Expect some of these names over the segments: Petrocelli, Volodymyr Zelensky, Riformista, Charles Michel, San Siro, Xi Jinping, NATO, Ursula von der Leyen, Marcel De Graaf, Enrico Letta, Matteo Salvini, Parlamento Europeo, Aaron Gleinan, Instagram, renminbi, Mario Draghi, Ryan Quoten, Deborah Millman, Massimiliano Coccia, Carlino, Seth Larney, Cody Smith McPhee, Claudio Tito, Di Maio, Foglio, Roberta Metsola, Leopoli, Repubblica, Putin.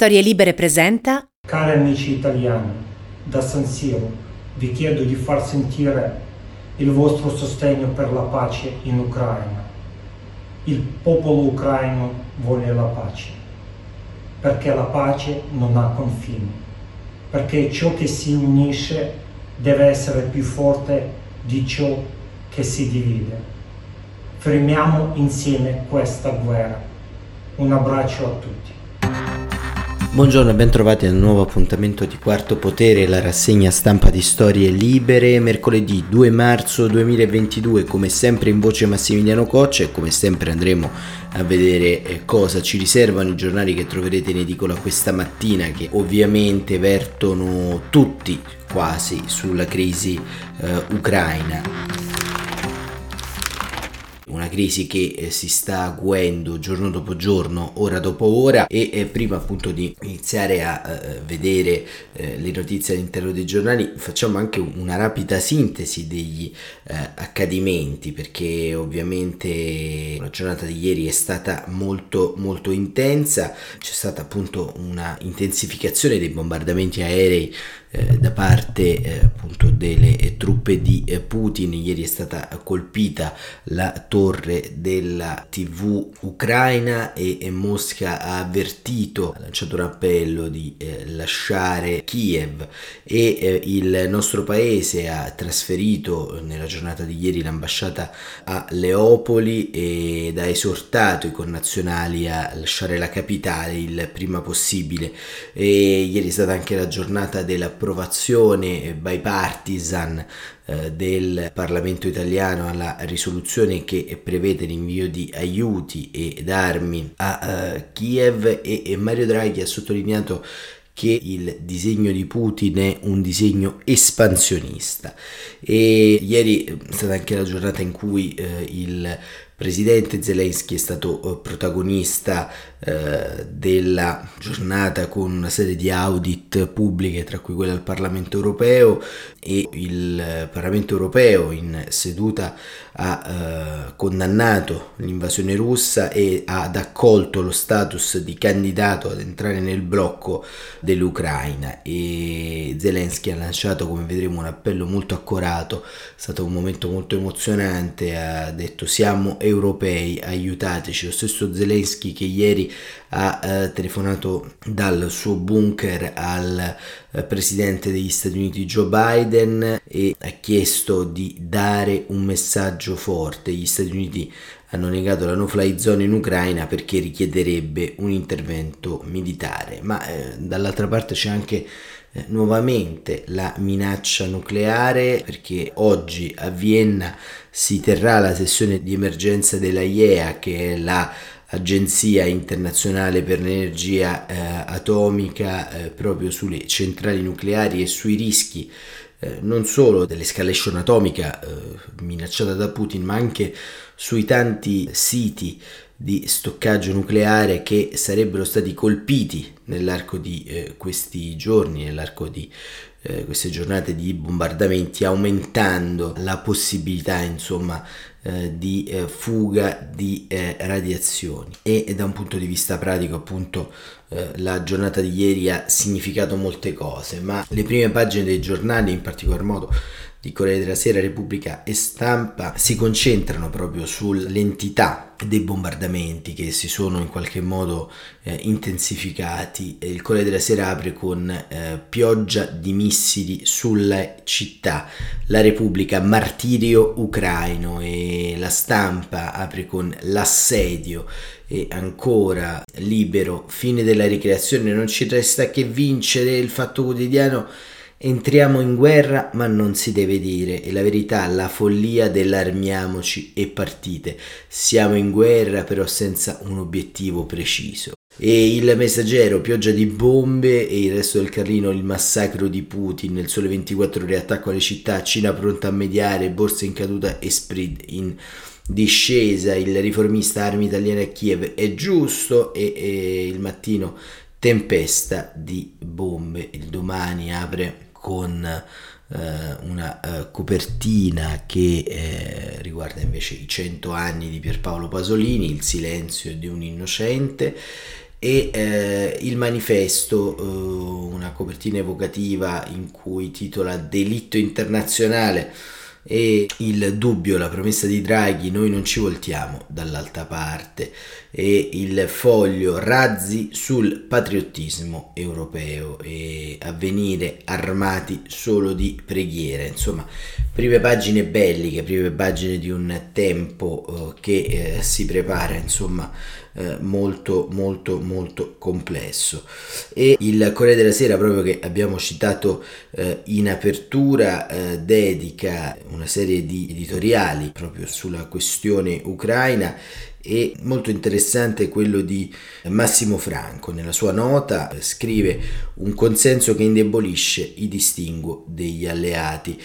Storie Libere presenta. Cari amici italiani, da San Siro vi chiedo di far sentire il vostro sostegno per la pace in Ucraina. Il popolo ucraino vuole la pace, perché la pace non ha confini, perché ciò che si unisce deve essere più forte di ciò che si divide. Fermiamo insieme questa guerra. Un abbraccio a tutti. Buongiorno e bentrovati al nuovo appuntamento di Quarto Potere, la rassegna stampa di Storie Libere, mercoledì 2 marzo 2022, come sempre in voce Massimiliano Coccia e come sempre andremo a vedere cosa ci riservano i giornali che troverete in edicola questa mattina, che ovviamente vertono tutti quasi sulla crisi ucraina. Una crisi che si sta acuendo giorno dopo giorno, ora dopo ora, e prima appunto di iniziare a vedere le notizie all'interno dei giornali facciamo anche una rapida sintesi degli accadimenti, perché ovviamente la giornata di ieri è stata molto molto intensa. C'è stata appunto una intensificazione dei bombardamenti aerei da parte appunto delle truppe di Putin. Ieri è stata colpita la torre della TV ucraina e Mosca ha avvertito, ha lanciato un appello di lasciare Kiev, e il nostro paese ha trasferito nella giornata di ieri l'ambasciata a Leopoli ed ha esortato i connazionali a lasciare la capitale il prima possibile. E ieri è stata anche la giornata della approvazione bipartisan del Parlamento italiano alla risoluzione che prevede l'invio di aiuti ed armi a Kiev, e Mario Draghi ha sottolineato che il disegno di Putin è un disegno espansionista. E ieri è stata anche la giornata in cui il presidente Zelensky è stato protagonista della giornata con una serie di audit pubbliche, tra cui quella al Parlamento Europeo, e il Parlamento Europeo in seduta ha condannato l'invasione russa e ha accolto lo status di candidato ad entrare nel blocco dell'Ucraina. E Zelensky ha lanciato, come vedremo, un appello molto accorato. È stato un momento molto emozionante, ha detto siamo europei, aiutateci. Lo stesso Zelensky che ieri ha telefonato dal suo bunker al presidente degli Stati Uniti Joe Biden e ha chiesto di dare un messaggio forte. Gli Stati Uniti hanno negato la no-fly zone in Ucraina perché richiederebbe un intervento militare, ma dall'altra parte c'è anche nuovamente la minaccia nucleare, perché oggi a Vienna si terrà la sessione di emergenza dell'AIEA, che è la Agenzia internazionale per l'energia atomica, proprio sulle centrali nucleari e sui rischi non solo dell'escalation atomica minacciata da Putin, ma anche sui tanti siti di stoccaggio nucleare che sarebbero stati colpiti nell'arco di questi giorni, nell'arco di queste giornate di bombardamenti, aumentando la possibilità insomma di fuga di radiazioni. E da un punto di vista pratico appunto la giornata di ieri ha significato molte cose, ma le prime pagine dei giornali, in particolar modo di Corriere della Sera, Repubblica e Stampa, si concentrano proprio sull'entità dei bombardamenti che si sono in qualche modo intensificati. Il Corriere della Sera apre con pioggia di missili sulla città, la Repubblica martirio ucraino, e la Stampa apre con l'assedio. E ancora Libero, fine della ricreazione, non ci resta che vincere. Il Fatto Quotidiano, entriamo in guerra ma non si deve dire, e La Verità, la follia dell'armiamoci e partite, siamo in guerra però senza un obiettivo preciso. E il Messaggero, pioggia di bombe, e il resto del Carlino, il massacro di Putin, il Sole 24 Ore, attacco alle città, Cina pronta a mediare, borse in caduta e spread in discesa, il Riformista, armi italiane a Kiev, è giusto, e il Mattino, tempesta di bombe. Il Domani apre con una copertina che riguarda invece i 100 anni di Pier Paolo Pasolini, il silenzio di un innocente, e il manifesto, una copertina evocativa in cui titola "Delitto internazionale" e il dubbio, la promessa di Draghi, noi non ci voltiamo dall'altra parte, e il Foglio, razzi sul patriottismo europeo, e Avvenire, armati solo di preghiere. Insomma, prime pagine belliche, prime pagine di un tempo che si prepara, insomma, molto molto molto complesso. E il Corriere della Sera, proprio che abbiamo citato in apertura, dedica una serie di editoriali proprio sulla questione ucraina, e molto interessante quello di Massimo Franco. Nella sua nota scrive: un consenso che indebolisce i distinguo degli alleati.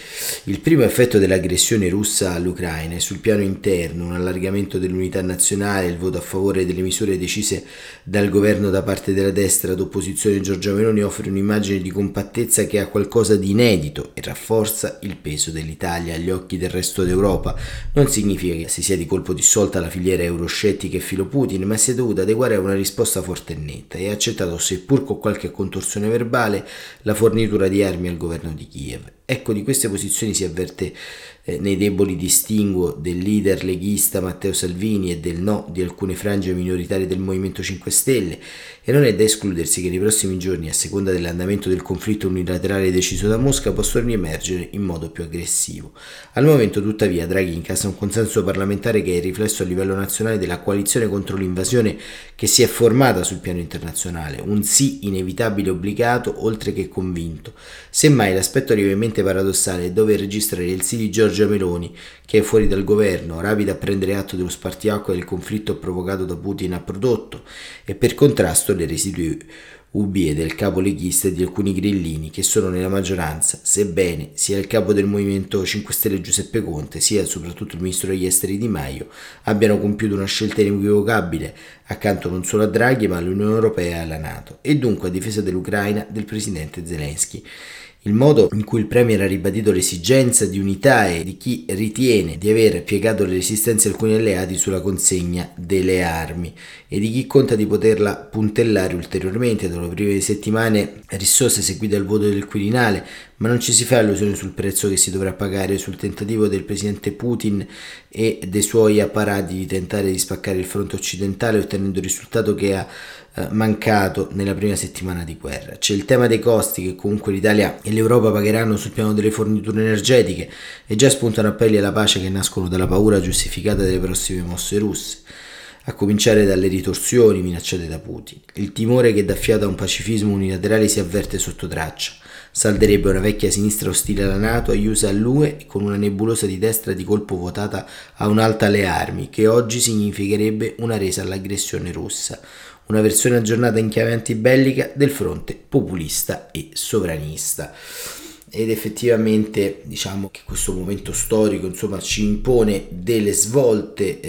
Il primo effetto dell'aggressione russa all'Ucraina è sul piano interno, un allargamento dell'unità nazionale, il voto a favore delle misure decise dal governo da parte della destra d'opposizione Giorgia Meloni offre un'immagine di compattezza che ha qualcosa di inedito e rafforza il peso dell'Italia agli occhi del resto d'Europa. Non significa che si sia di colpo dissolta la filiera euroscettica e filo Putin, ma si è dovuta adeguare a una risposta forte e netta, e ha accettato, seppur con qualche contorsione verbale, la fornitura di armi al governo di Kiev. Ecco, di queste posizioni si avverte nei deboli distinguo del leader leghista Matteo Salvini e del no di alcune frange minoritarie del Movimento 5 Stelle, e non è da escludersi che nei prossimi giorni, a seconda dell'andamento del conflitto unilaterale deciso da Mosca, possono riemergere in modo più aggressivo. Al momento, tuttavia, Draghi incassa un consenso parlamentare che è il riflesso a livello nazionale della coalizione contro l'invasione che si è formata sul piano internazionale, un sì inevitabile obbligato oltre che convinto. Semmai l'aspetto lievemente paradossale è dover registrare il sì di Giorgia Meloni, che è fuori dal governo, rapida a prendere atto dello spartiacque che il conflitto provocato da Putin ha prodotto, e per contrasto le residue ubie del capo leghista e di alcuni grillini che sono nella maggioranza, sebbene sia il capo del Movimento 5 Stelle Giuseppe Conte sia soprattutto il ministro degli esteri Di Maio abbiano compiuto una scelta inequivocabile accanto non solo a Draghi ma all'Unione Europea e alla NATO, e dunque a difesa dell'Ucraina del presidente Zelensky. Il modo in cui il Premier ha ribadito l'esigenza di unità e di chi ritiene di aver piegato le resistenze di alcuni alleati sulla consegna delle armi, e di chi conta di poterla puntellare ulteriormente dopo le prime settimane rissose seguite al voto del Quirinale, ma non ci si fa allusione sul prezzo che si dovrà pagare, sul tentativo del presidente Putin e dei suoi apparati di tentare di spaccare il fronte occidentale, ottenendo il risultato che ha mancato nella prima settimana di guerra. C'è il tema dei costi che comunque l'Italia e l'Europa pagheranno sul piano delle forniture energetiche, e già spuntano appelli alla pace che nascono dalla paura giustificata delle prossime mosse russe, a cominciare dalle ritorsioni minacciate da Putin. Il timore che dà fiato a un pacifismo unilaterale si avverte sotto traccia. Salderebbe una vecchia sinistra ostile alla NATO, agli USA, all'UE, con una nebulosa di destra di colpo votata a un'alta alle armi, che oggi significherebbe una resa all'aggressione russa. Una versione aggiornata in chiave antibellica del fronte populista e sovranista. Ed effettivamente diciamo che questo momento storico, insomma, ci impone delle svolte,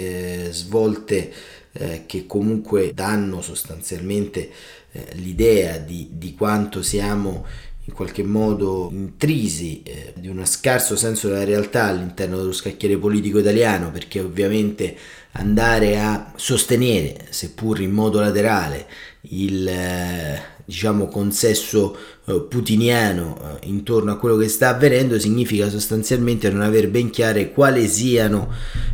che comunque danno sostanzialmente l'idea di quanto siamo in qualche modo intrisi di uno scarso senso della realtà all'interno dello scacchiere politico italiano, perché ovviamente andare a sostenere, seppur in modo laterale, il consesso putiniano intorno a quello che sta avvenendo significa sostanzialmente non aver ben chiare quali siano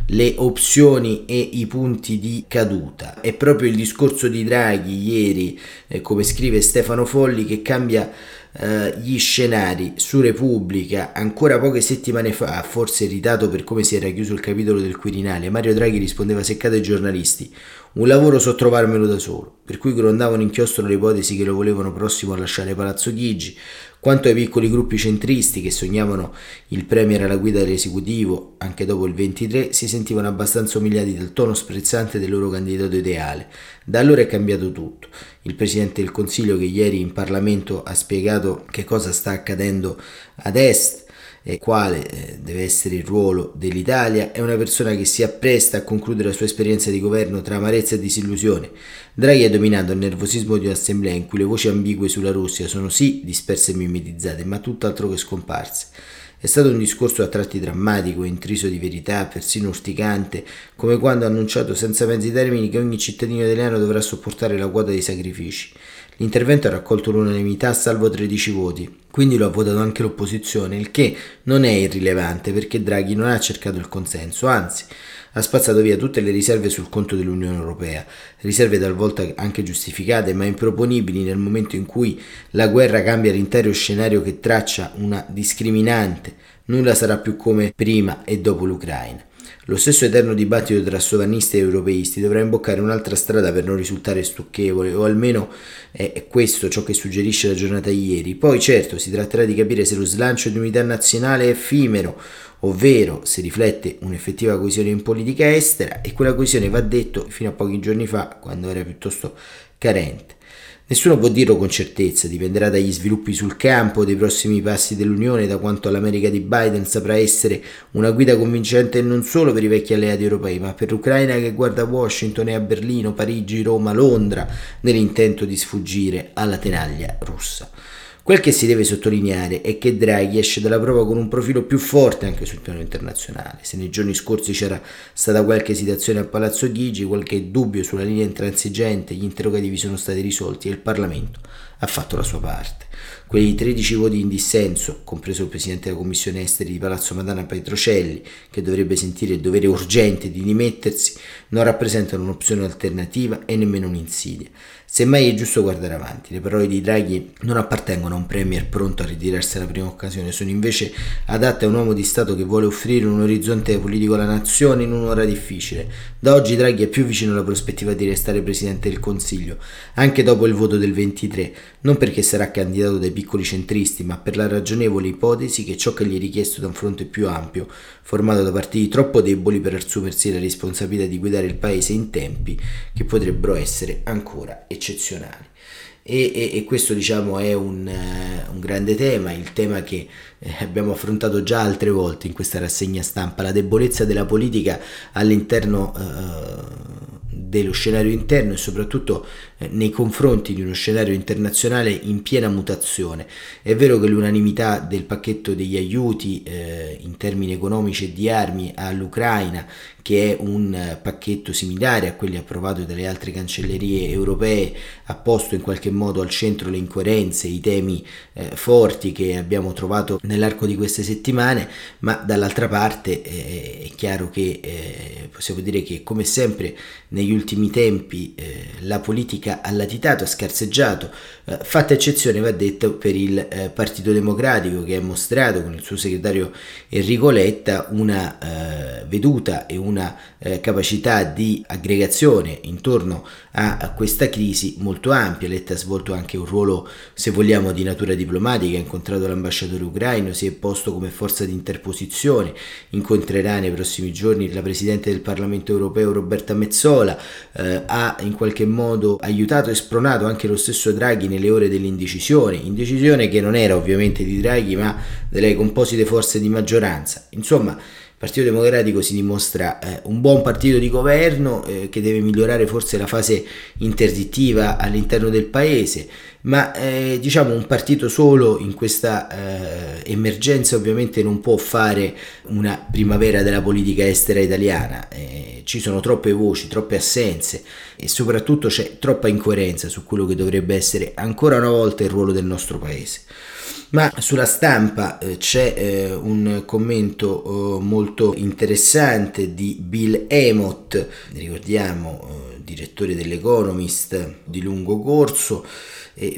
le opzioni e i punti di caduta. È proprio il discorso di Draghi ieri, come scrive Stefano Folli, che cambia gli scenari su Repubblica. Ancora poche settimane fa, forse irritato per come si era chiuso il capitolo del Quirinale, Mario Draghi rispondeva seccato ai giornalisti: un lavoro so trovarmelo da solo, per cui grondavano inchiostro le ipotesi che lo volevano prossimo a lasciare Palazzo Chigi. Quanto ai piccoli gruppi centristi che sognavano il Premier alla guida dell'esecutivo anche dopo il 23, si sentivano abbastanza umiliati dal tono sprezzante del loro candidato ideale. Da allora è cambiato tutto. Il Presidente del Consiglio, che ieri in Parlamento ha spiegato che cosa sta accadendo ad Est e quale deve essere il ruolo dell'Italia, è una persona che si appresta a concludere la sua esperienza di governo tra amarezza e disillusione. Draghi ha dominato il nervosismo di un'assemblea in cui le voci ambigue sulla Russia sono sì disperse e mimetizzate, ma tutt'altro che scomparse. È stato un discorso a tratti drammatico, intriso di verità, persino urticante, come quando ha annunciato senza mezzi termini che ogni cittadino italiano dovrà sopportare la quota dei sacrifici. L'intervento ha raccolto l'unanimità salvo 13 voti, quindi lo ha votato anche l'opposizione, il che non è irrilevante perché Draghi non ha cercato il consenso, anzi ha spazzato via tutte le riserve sul conto dell'Unione Europea, riserve talvolta anche giustificate ma improponibili nel momento in cui la guerra cambia l'intero scenario che traccia una discriminante, nulla sarà più come prima e dopo l'Ucraina. Lo stesso eterno dibattito tra sovranisti e europeisti dovrà imboccare un'altra strada per non risultare stucchevole, o almeno è questo ciò che suggerisce la giornata ieri. Poi certo si tratterà di capire se lo slancio di unità nazionale è effimero, ovvero se riflette un'effettiva coesione in politica estera, e quella coesione, va detto, fino a pochi giorni fa, quando era piuttosto carente. Nessuno può dirlo con certezza, dipenderà dagli sviluppi sul campo, dai prossimi passi dell'Unione, da quanto l'America di Biden saprà essere una guida convincente non solo per i vecchi alleati europei, ma per l'Ucraina che guarda Washington e a Berlino, Parigi, Roma, Londra, nell'intento di sfuggire alla tenaglia russa. Quel che si deve sottolineare è che Draghi esce dalla prova con un profilo più forte anche sul piano internazionale. Se nei giorni scorsi c'era stata qualche esitazione a Palazzo Chigi, qualche dubbio sulla linea intransigente, gli interrogativi sono stati risolti e il Parlamento ha fatto la sua parte. Quei 13 voti in dissenso, compreso il presidente della Commissione Esteri di Palazzo Madama Petrocelli, che dovrebbe sentire il dovere urgente di dimettersi, non rappresentano un'opzione alternativa e nemmeno un'insidia. Semmai è giusto guardare avanti. Le parole di Draghi non appartengono a un premier pronto a ritirarsi alla prima occasione, sono invece adatte a un uomo di Stato che vuole offrire un orizzonte politico alla nazione in un'ora difficile. Da oggi Draghi è più vicino alla prospettiva di restare presidente del Consiglio, anche dopo il voto del 23, non perché sarà candidato dai piccoli centristi, ma per la ragionevole ipotesi che ciò che gli è richiesto da un fronte più ampio, formato da partiti troppo deboli per assumersi la responsabilità di guidare il paese in tempi che potrebbero essere ancora eccezionali. E questo, diciamo, è un grande tema, il tema che abbiamo affrontato già altre volte in questa rassegna stampa, la debolezza della politica all'interno dello scenario interno e soprattutto nei confronti di uno scenario internazionale in piena mutazione. È vero che l'unanimità del pacchetto degli aiuti in termini economici e di armi all'Ucraina, che è un pacchetto similare a quelli approvati dalle altre cancellerie europee, ha posto in qualche modo al centro le incoerenze, i temi forti che abbiamo trovato nell'arco di queste settimane, ma dall'altra parte è chiaro che possiamo dire che, come sempre negli ultimi tempi, la politica ha latitato, ha scarseggiato, fatta eccezione, va detto, per il Partito Democratico, che ha mostrato con il suo segretario Enrico Letta una veduta e una capacità di aggregazione intorno a questa crisi molto ampia. Letta ha svolto anche un ruolo, se vogliamo, di natura diplomatica, ha incontrato l'ambasciatore ucraino, si è posto come forza di interposizione, incontrerà nei prossimi giorni la Presidente del Parlamento Europeo Roberta Metsola, ha in qualche modo aiutato e spronato anche lo stesso Draghi nelle ore dell'indecisione, indecisione che non era ovviamente di Draghi ma delle composite forze di maggioranza. Insomma, il Partito Democratico si dimostra un buon partito di governo che deve migliorare forse la fase interdittiva all'interno del paese, ma diciamo un partito solo in questa emergenza ovviamente non può fare una primavera della politica estera italiana. Ci sono troppe voci, troppe assenze e soprattutto c'è troppa incoerenza su quello che dovrebbe essere ancora una volta il ruolo del nostro paese. Ma sulla Stampa c'è un commento molto interessante di Bill Emmott, ricordiamo, direttore dell'Economist di lungo corso.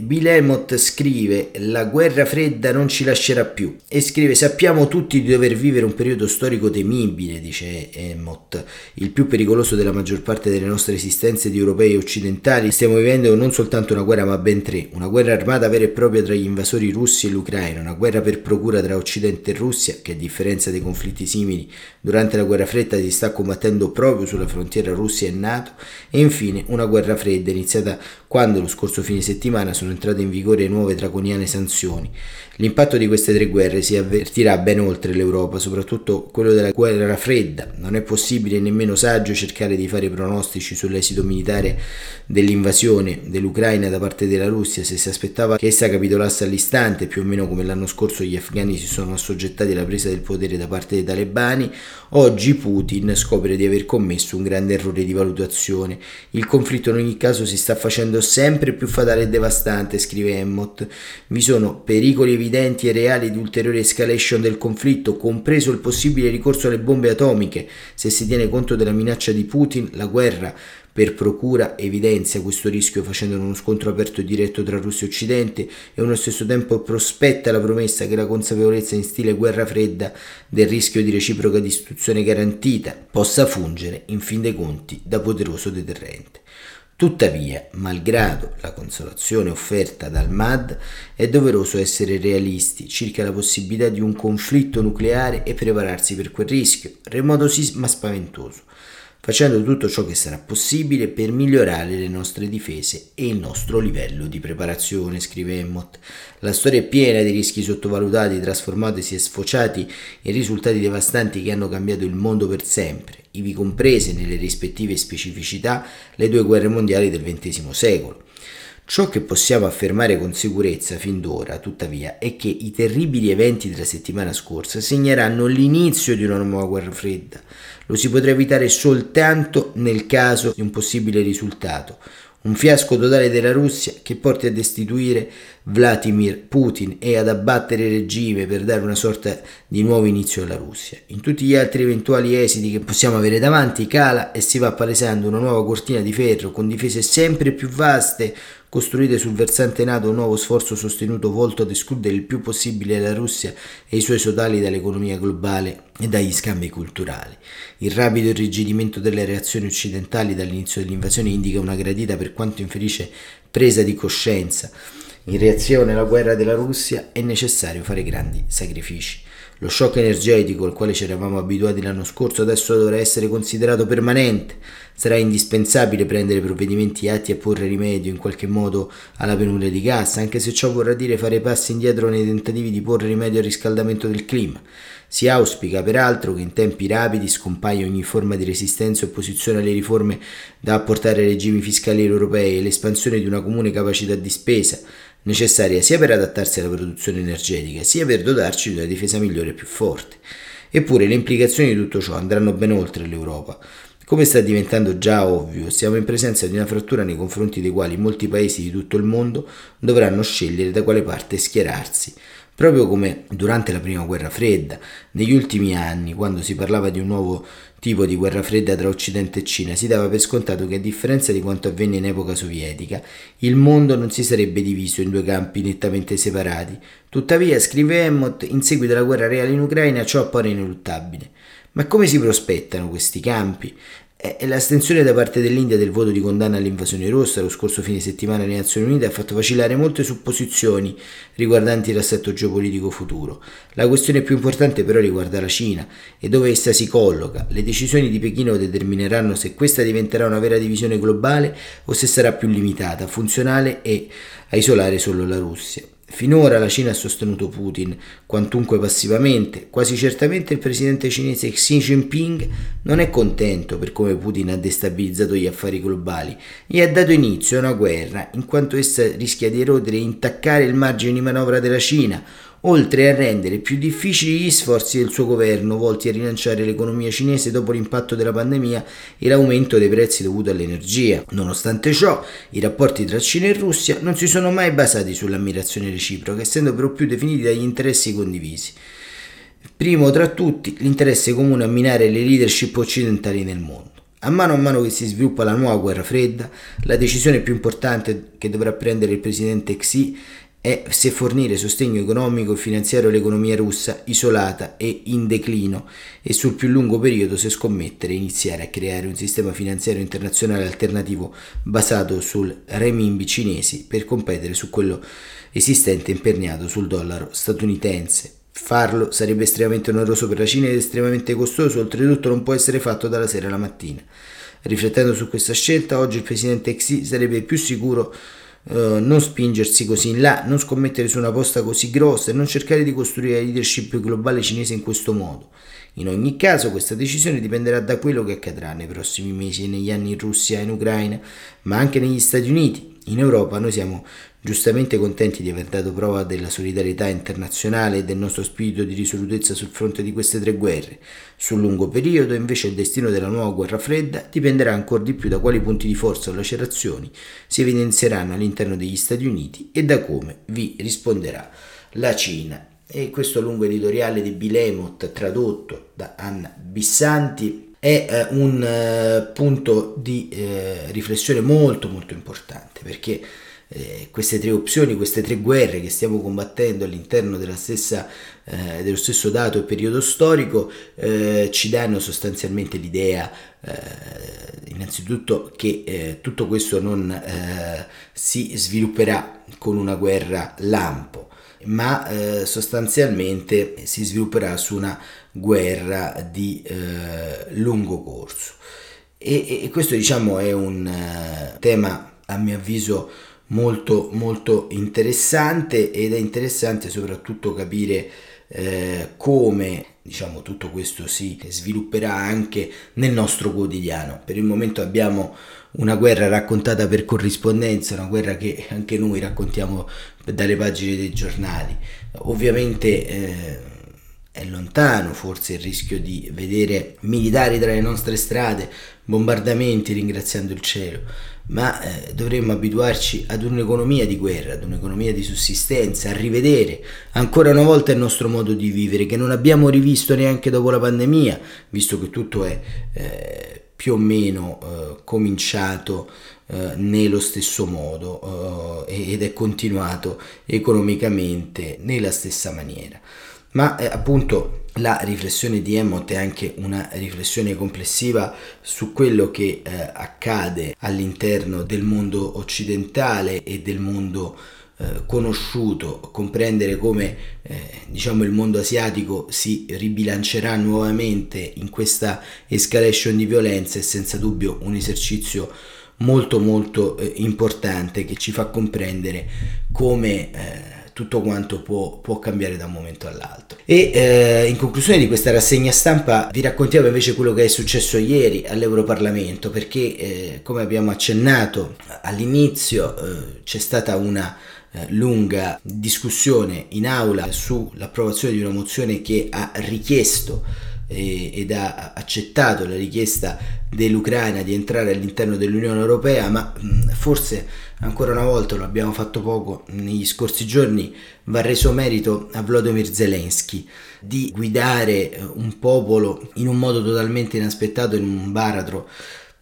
Bill Emmott scrive: la guerra fredda non ci lascerà più, e scrive: sappiamo tutti di dover vivere un periodo storico temibile, dice Emmott, il più pericoloso della maggior parte delle nostre esistenze di europei e occidentali. Stiamo vivendo non soltanto una guerra ma ben tre, una guerra armata vera e propria tra gli invasori russi e l'Ucraina, una guerra per procura tra Occidente e Russia che, a differenza dei conflitti simili durante la guerra fredda, si sta combattendo proprio sulla frontiera Russia e NATO, e infine una guerra fredda iniziata quando lo scorso fine settimana sono entrate in vigore nuove draconiane sanzioni. L'impatto di queste tre guerre si avvertirà ben oltre l'Europa, soprattutto quello della guerra fredda. Non è possibile e nemmeno saggio cercare di fare pronostici sull'esito militare dell'invasione dell'Ucraina da parte della Russia, se si aspettava che essa capitolasse all'istante, più o meno come l'anno scorso gli afghani si sono assoggettati alla presa del potere da parte dei talebani, oggi Putin scopre di aver commesso un grande errore di valutazione. Il conflitto in ogni caso si sta facendo sempre più fatale e devastante, scrive Emmott. Vi sono pericoli evidenti e reali di ulteriore escalation del conflitto, compreso il possibile ricorso alle bombe atomiche. Se si tiene conto della minaccia di Putin, la guerra per procura evidenzia questo rischio facendo uno scontro aperto e diretto tra Russia e Occidente, e allo stesso tempo prospetta la promessa che la consapevolezza in stile guerra fredda del rischio di reciproca distruzione garantita possa fungere in fin dei conti da poderoso deterrente. Tuttavia, malgrado la consolazione offerta dal MAD, è doveroso essere realisti circa la possibilità di un conflitto nucleare e prepararsi per quel rischio, remoto sì ma spaventoso, facendo tutto ciò che sarà possibile per migliorare le nostre difese e il nostro livello di preparazione, scrive Emmott. La storia è piena di rischi sottovalutati, trasformatisi e sfociati in risultati devastanti che hanno cambiato il mondo per sempre, ivi comprese nelle rispettive specificità le due guerre mondiali del XX secolo. Ciò che possiamo affermare con sicurezza fin d'ora, tuttavia, è che i terribili eventi della settimana scorsa segneranno l'inizio di una nuova guerra fredda. Lo si potrà evitare soltanto nel caso di un possibile risultato: un fiasco totale della Russia che porti a destituire Vladimir Putin e ad abbattere il regime per dare una sorta di nuovo inizio alla Russia. In tutti gli altri eventuali esiti che possiamo avere davanti cala e si va palesando una nuova cortina di ferro con difese sempre più vaste, costruite sul versante NATO un nuovo sforzo sostenuto volto ad escludere il più possibile la Russia e i suoi sodali dall'economia globale e dagli scambi culturali. Il rapido irrigidimento delle reazioni occidentali dall'inizio dell'invasione indica una gradita per quanto infelice presa di coscienza. In reazione alla guerra della Russia è necessario fare grandi sacrifici. Lo shock energetico al quale ci eravamo abituati l'anno scorso adesso dovrà essere considerato permanente. Sarà indispensabile prendere provvedimenti atti a porre rimedio in qualche modo alla penuria di gas, anche se ciò vorrà dire fare passi indietro nei tentativi di porre rimedio al riscaldamento del clima. Si auspica peraltro che in tempi rapidi scompaia ogni forma di resistenza e opposizione alle riforme da apportare ai regimi fiscali europei e l'espansione di una comune capacità di spesa, necessaria sia per adattarsi alla produzione energetica sia per dotarci di una difesa migliore e più forte. Eppure le implicazioni di tutto ciò andranno ben oltre l'Europa. Come sta diventando già ovvio, siamo in presenza di una frattura nei confronti dei quali molti paesi di tutto il mondo dovranno scegliere da quale parte schierarsi. Proprio come durante la prima guerra fredda, negli ultimi anni, quando si parlava di un nuovo tipo di guerra fredda tra Occidente e Cina, si dava per scontato che, a differenza di quanto avvenne in epoca sovietica, il mondo non si sarebbe diviso in due campi nettamente separati. Tuttavia, scrive Emmott, in seguito alla guerra reale in Ucraina ciò appare ineluttabile. Ma come si prospettano questi campi? L'astensione da parte dell'India del voto di condanna all'invasione russa lo scorso fine settimana nelle Nazioni Unite ha fatto vacillare molte supposizioni riguardanti l'assetto geopolitico futuro. La questione più importante però riguarda la Cina e dove essa si colloca. Le decisioni di Pechino determineranno se questa diventerà una vera divisione globale o se sarà più limitata, funzionale e a isolare solo la Russia. Finora la Cina ha sostenuto Putin, quantunque passivamente. Quasi certamente il presidente cinese Xi Jinping non è contento per come Putin ha destabilizzato gli affari globali e ha dato inizio a una guerra, in quanto essa rischia di erodere e intaccare il margine di manovra della Cina, oltre a rendere più difficili gli sforzi del suo governo volti a rilanciare l'economia cinese dopo l'impatto della pandemia e l'aumento dei prezzi dovuto all'energia. Nonostante ciò, i rapporti tra Cina e Russia non si sono mai basati sull'ammirazione reciproca, essendo per lo più definiti dagli interessi condivisi. Primo tra tutti, l'interesse comune a minare le leadership occidentali nel mondo. A mano che si sviluppa la nuova guerra fredda, la decisione più importante che dovrà prendere il presidente Xi è se fornire sostegno economico e finanziario all'economia russa isolata e in declino e sul più lungo periodo se scommettere e iniziare a creare un sistema finanziario internazionale alternativo basato sul renminbi cinese per competere su quello esistente imperniato sul dollaro statunitense. Farlo sarebbe estremamente oneroso per la Cina ed estremamente costoso, oltretutto non può essere fatto dalla sera alla mattina. Riflettendo su questa scelta, oggi il presidente Xi sarebbe più sicuro non spingersi così in là, non scommettere su una posta così grossa e non cercare di costruire la leadership globale cinese in questo modo. In ogni caso questa decisione dipenderà da quello che accadrà nei prossimi mesi e negli anni in Russia, in Ucraina, ma anche negli Stati Uniti. In Europa noi siamo giustamente contenti di aver dato prova della solidarietà internazionale e del nostro spirito di risolutezza sul fronte di queste tre guerre. Sul lungo periodo invece il destino della nuova guerra fredda dipenderà ancora di più da quali punti di forza o lacerazioni si evidenzieranno all'interno degli Stati Uniti e da come vi risponderà la Cina. E questo lungo editoriale di Bill Emmott, tradotto da Anna Bissanti, è un punto di riflessione molto molto importante, perché queste tre opzioni, queste tre guerre che stiamo combattendo all'interno della stessa, dello stesso dato e periodo storico ci danno sostanzialmente l'idea innanzitutto che tutto questo non si svilupperà con una guerra lampo, ma sostanzialmente si svilupperà su una guerra di lungo corso, e questo diciamo è un tema a mio avviso molto molto interessante, ed è interessante soprattutto capire come diciamo tutto questo si svilupperà anche nel nostro quotidiano. Per il momento abbiamo una guerra raccontata per corrispondenza, una guerra che anche noi raccontiamo dalle pagine dei giornali. Ovviamente è lontano forse il rischio di vedere militari tra le nostre strade, bombardamenti ringraziando il cielo, ma dovremmo abituarci ad un'economia di guerra, ad un'economia di sussistenza, a rivedere ancora una volta il nostro modo di vivere, che non abbiamo rivisto neanche dopo la pandemia, visto che tutto è più o meno cominciato nello stesso modo ed è continuato economicamente nella stessa maniera. Ma appunto la riflessione di Emmott è anche una riflessione complessiva su quello che accade all'interno del mondo occidentale e del mondo conosciuto, comprendere come diciamo il mondo asiatico si ribilancerà nuovamente in questa escalation di violenza è senza dubbio un esercizio molto molto importante, che ci fa comprendere come tutto quanto può cambiare da un momento all'altro. E in conclusione di questa rassegna stampa vi raccontiamo invece quello che è successo ieri all'Europarlamento, perché come abbiamo accennato all'inizio c'è stata una lunga discussione in aula sull'approvazione di una mozione che ha richiesto ed ha accettato la richiesta dell'Ucraina di entrare all'interno dell'Unione Europea, ma forse ancora una volta, lo abbiamo fatto poco negli scorsi giorni, va reso merito a Volodymyr Zelensky di guidare un popolo in un modo totalmente inaspettato, in un baratro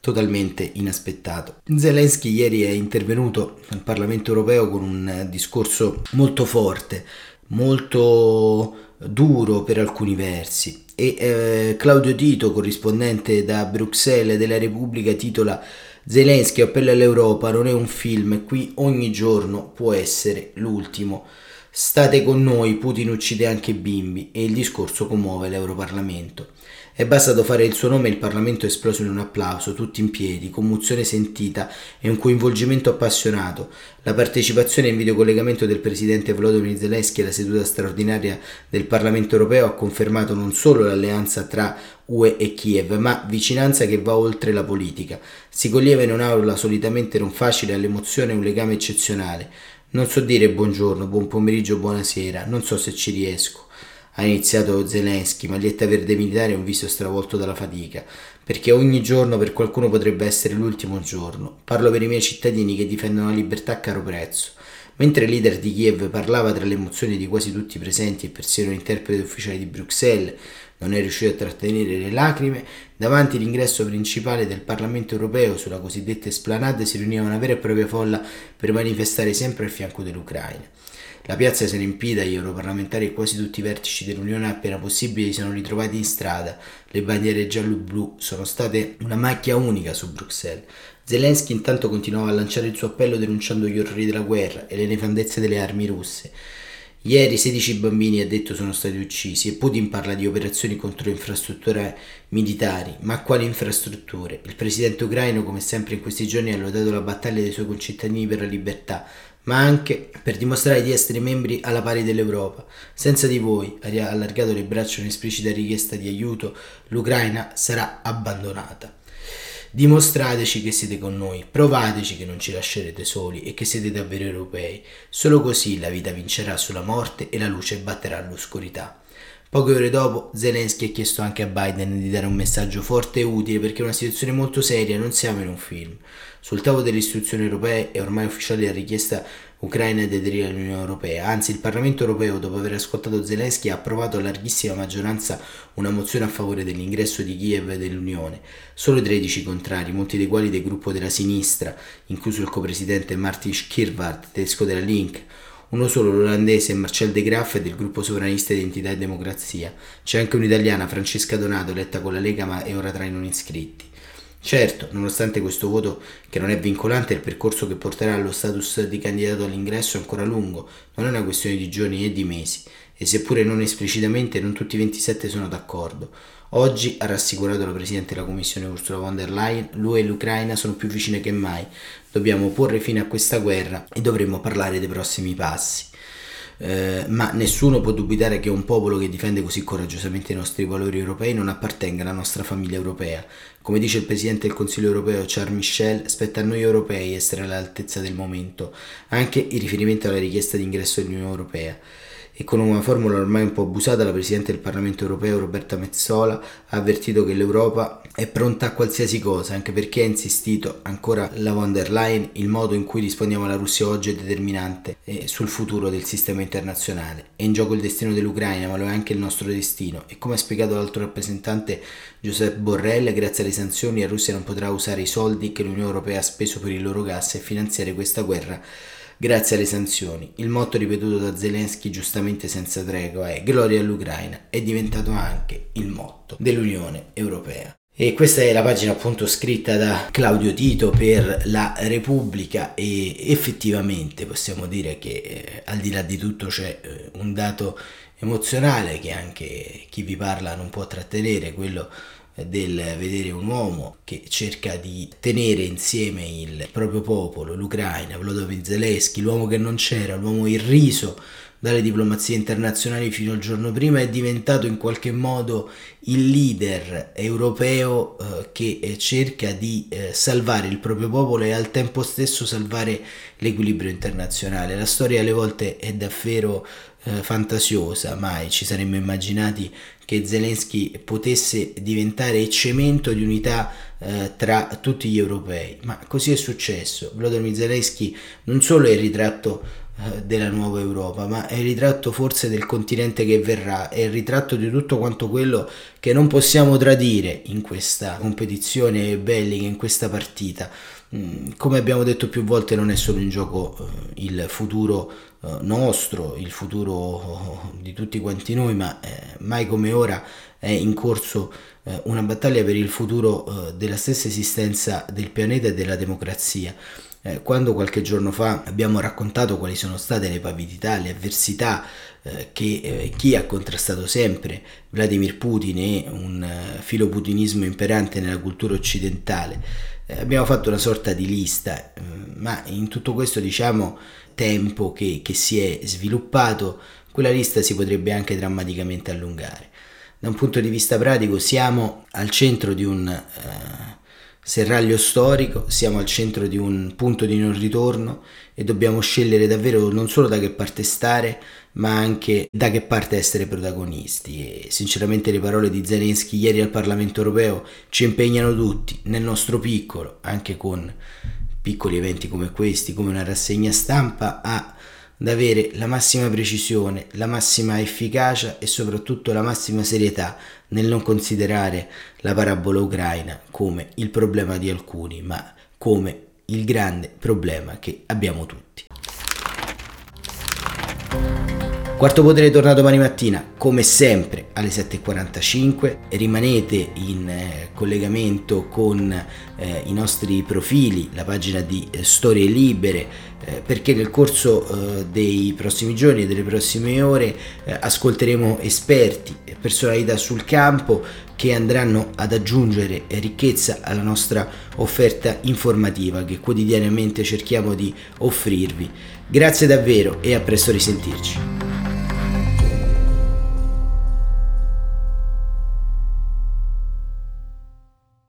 totalmente inaspettato. Zelensky ieri è intervenuto al Parlamento Europeo con un discorso molto forte, molto duro per alcuni versi, e Claudio Tito, corrispondente da Bruxelles della Repubblica, titola: Zelensky appella all'Europa, non è un film, qui ogni giorno può essere l'ultimo. State con noi, Putin uccide anche i bimbi. E il discorso commuove l'Europarlamento. È bastato fare il suo nome e il Parlamento è esploso in un applauso, tutti in piedi, commozione sentita e un coinvolgimento appassionato. La partecipazione in videocollegamento del presidente Volodymyr Zelensky alla seduta straordinaria del Parlamento Europeo ha confermato non solo l'alleanza tra UE e Kiev, ma vicinanza che va oltre la politica. Si coglieva in un'aula solitamente non facile all'emozione un legame eccezionale. Non so dire buongiorno, buon pomeriggio, buonasera, non so se ci riesco. Ha iniziato Zelensky, maglietta verde militare e un viso stravolto dalla fatica, perché ogni giorno per qualcuno potrebbe essere l'ultimo giorno. Parlo per i miei cittadini che difendono la libertà a caro prezzo. Mentre il leader di Kiev parlava tra le emozioni di quasi tutti i presenti e persino l'interprete ufficiale di Bruxelles non è riuscito a trattenere le lacrime, davanti all'ingresso principale del Parlamento Europeo sulla cosiddetta esplanade si riuniva una vera e propria folla per manifestare sempre al fianco dell'Ucraina. La piazza si è riempita, gli europarlamentari e quasi tutti i vertici dell'Unione appena possibile si sono ritrovati in strada, le bandiere giallo-blu sono state una macchia unica su Bruxelles. Zelensky intanto continuava a lanciare il suo appello denunciando gli orrori della guerra e le nefandezze delle armi russe. Ieri 16 bambini, ha detto, sono stati uccisi e Putin parla di operazioni contro infrastrutture militari. Ma quali infrastrutture? Il presidente ucraino, come sempre in questi giorni, ha lodato la battaglia dei suoi concittadini per la libertà, ma anche per dimostrare di essere membri alla pari dell'Europa. Senza di voi, ha allargato le braccia un'esplicita richiesta di aiuto, l'Ucraina sarà abbandonata. Dimostrateci che siete con noi, provateci che non ci lascerete soli e che siete davvero europei. Solo così la vita vincerà sulla morte e la luce batterà l'oscurità. Poche ore dopo Zelensky ha chiesto anche a Biden di dare un messaggio forte e utile, perché è una situazione molto seria, non siamo in un film. Sul tavolo delle istituzioni europee è ormai ufficiale la richiesta ucraina di aderire all'Unione Europea. Anzi, il Parlamento Europeo, dopo aver ascoltato Zelensky, ha approvato a larghissima maggioranza una mozione a favore dell'ingresso di Kiev dell'Unione. Solo 13 contrari, molti dei quali del gruppo della sinistra, incluso il copresidente Martin Schirwart, tedesco della Link, uno solo, l'olandese Marcel De Graaf, del gruppo sovranista Identità e Democrazia. C'è anche un'italiana, Francesca Donato, eletta con la Lega ma è ora tra i non iscritti. Certo, nonostante questo voto, che non è vincolante, il percorso che porterà allo status di candidato all'ingresso è ancora lungo, non è una questione di giorni e di mesi, e seppure non esplicitamente non tutti i 27 sono d'accordo. Oggi, ha rassicurato la Presidente della Commissione Ursula von der Leyen, l'UE e l'Ucraina sono più vicine che mai, dobbiamo porre fine a questa guerra e dovremo parlare dei prossimi passi. Ma nessuno può dubitare che un popolo che difende così coraggiosamente i nostri valori europei non appartenga alla nostra famiglia europea. Come dice il Presidente del Consiglio europeo Charles Michel, spetta a noi europei essere all'altezza del momento, anche in riferimento alla richiesta di ingresso dell'Unione Europea. E con una formula ormai un po' abusata, la Presidente del Parlamento Europeo Roberta Metsola ha avvertito che l'Europa è pronta a qualsiasi cosa, anche perché ha insistito ancora la von der Leyen, il modo in cui rispondiamo alla Russia oggi è determinante sul futuro del sistema internazionale. È in gioco il destino dell'Ucraina, ma lo è anche il nostro destino, e come ha spiegato l'altro rappresentante Josep Borrell, grazie alle sanzioni la Russia non potrà usare i soldi che l'Unione Europea ha speso per il loro gas e finanziare questa guerra grazie alle sanzioni. Il motto ripetuto da Zelensky, giustamente senza tregua, è "Gloria all'Ucraina", è diventato anche il motto dell'Unione Europea. E questa è la pagina appunto scritta da Claudio Tito per la Repubblica, e effettivamente possiamo dire che al di là di tutto c'è un dato emozionale che anche chi vi parla non può trattenere, quello del vedere un uomo che cerca di tenere insieme il proprio popolo, l'Ucraina, Volodymyr Zelensky, l'uomo che non c'era, l'uomo irriso dalle diplomazie internazionali fino al giorno prima, è diventato in qualche modo il leader europeo che cerca di salvare il proprio popolo e al tempo stesso salvare l'equilibrio internazionale. La storia alle volte è davvero fantasiosa, mai ci saremmo immaginati che Zelensky potesse diventare cemento di unità tra tutti gli europei, ma così è successo. Volodymyr Zelensky non solo è il ritratto della nuova Europa, ma è il ritratto forse del continente che verrà, è il ritratto di tutto quanto quello che non possiamo tradire in questa competizione bellica, in questa partita. Come abbiamo detto più volte, non è solo in gioco il futuro nostro, il futuro di tutti quanti noi, ma mai come ora è in corso una battaglia per il futuro della stessa esistenza del pianeta e della democrazia. Quando qualche giorno fa abbiamo raccontato quali sono state le pavidità, le avversità che chi ha contrastato sempre Vladimir Putin e un filoputinismo imperante nella cultura occidentale, abbiamo fatto una sorta di lista, ma in tutto questo tempo che si è sviluppato, quella lista si potrebbe anche drammaticamente allungare. Da un punto di vista pratico siamo al centro di un serraglio storico, siamo al centro di un punto di non ritorno e dobbiamo scegliere davvero non solo da che parte stare, ma anche da che parte essere protagonisti. E sinceramente le parole di Zelensky ieri al Parlamento Europeo ci impegnano tutti, nel nostro piccolo, anche con piccoli eventi come questi, come una rassegna stampa, ad avere la massima precisione, la massima efficacia e soprattutto la massima serietà nel non considerare la parabola ucraina come il problema di alcuni, ma come il grande problema che abbiamo tutti. Quarto Potere torna domani mattina, come sempre, alle 7.45. Rimanete in collegamento con i nostri profili, la pagina di Storie Libere, perché nel corso dei prossimi giorni e delle prossime ore ascolteremo esperti e personalità sul campo che andranno ad aggiungere ricchezza alla nostra offerta informativa che quotidianamente cerchiamo di offrirvi. Grazie davvero e a presto risentirci.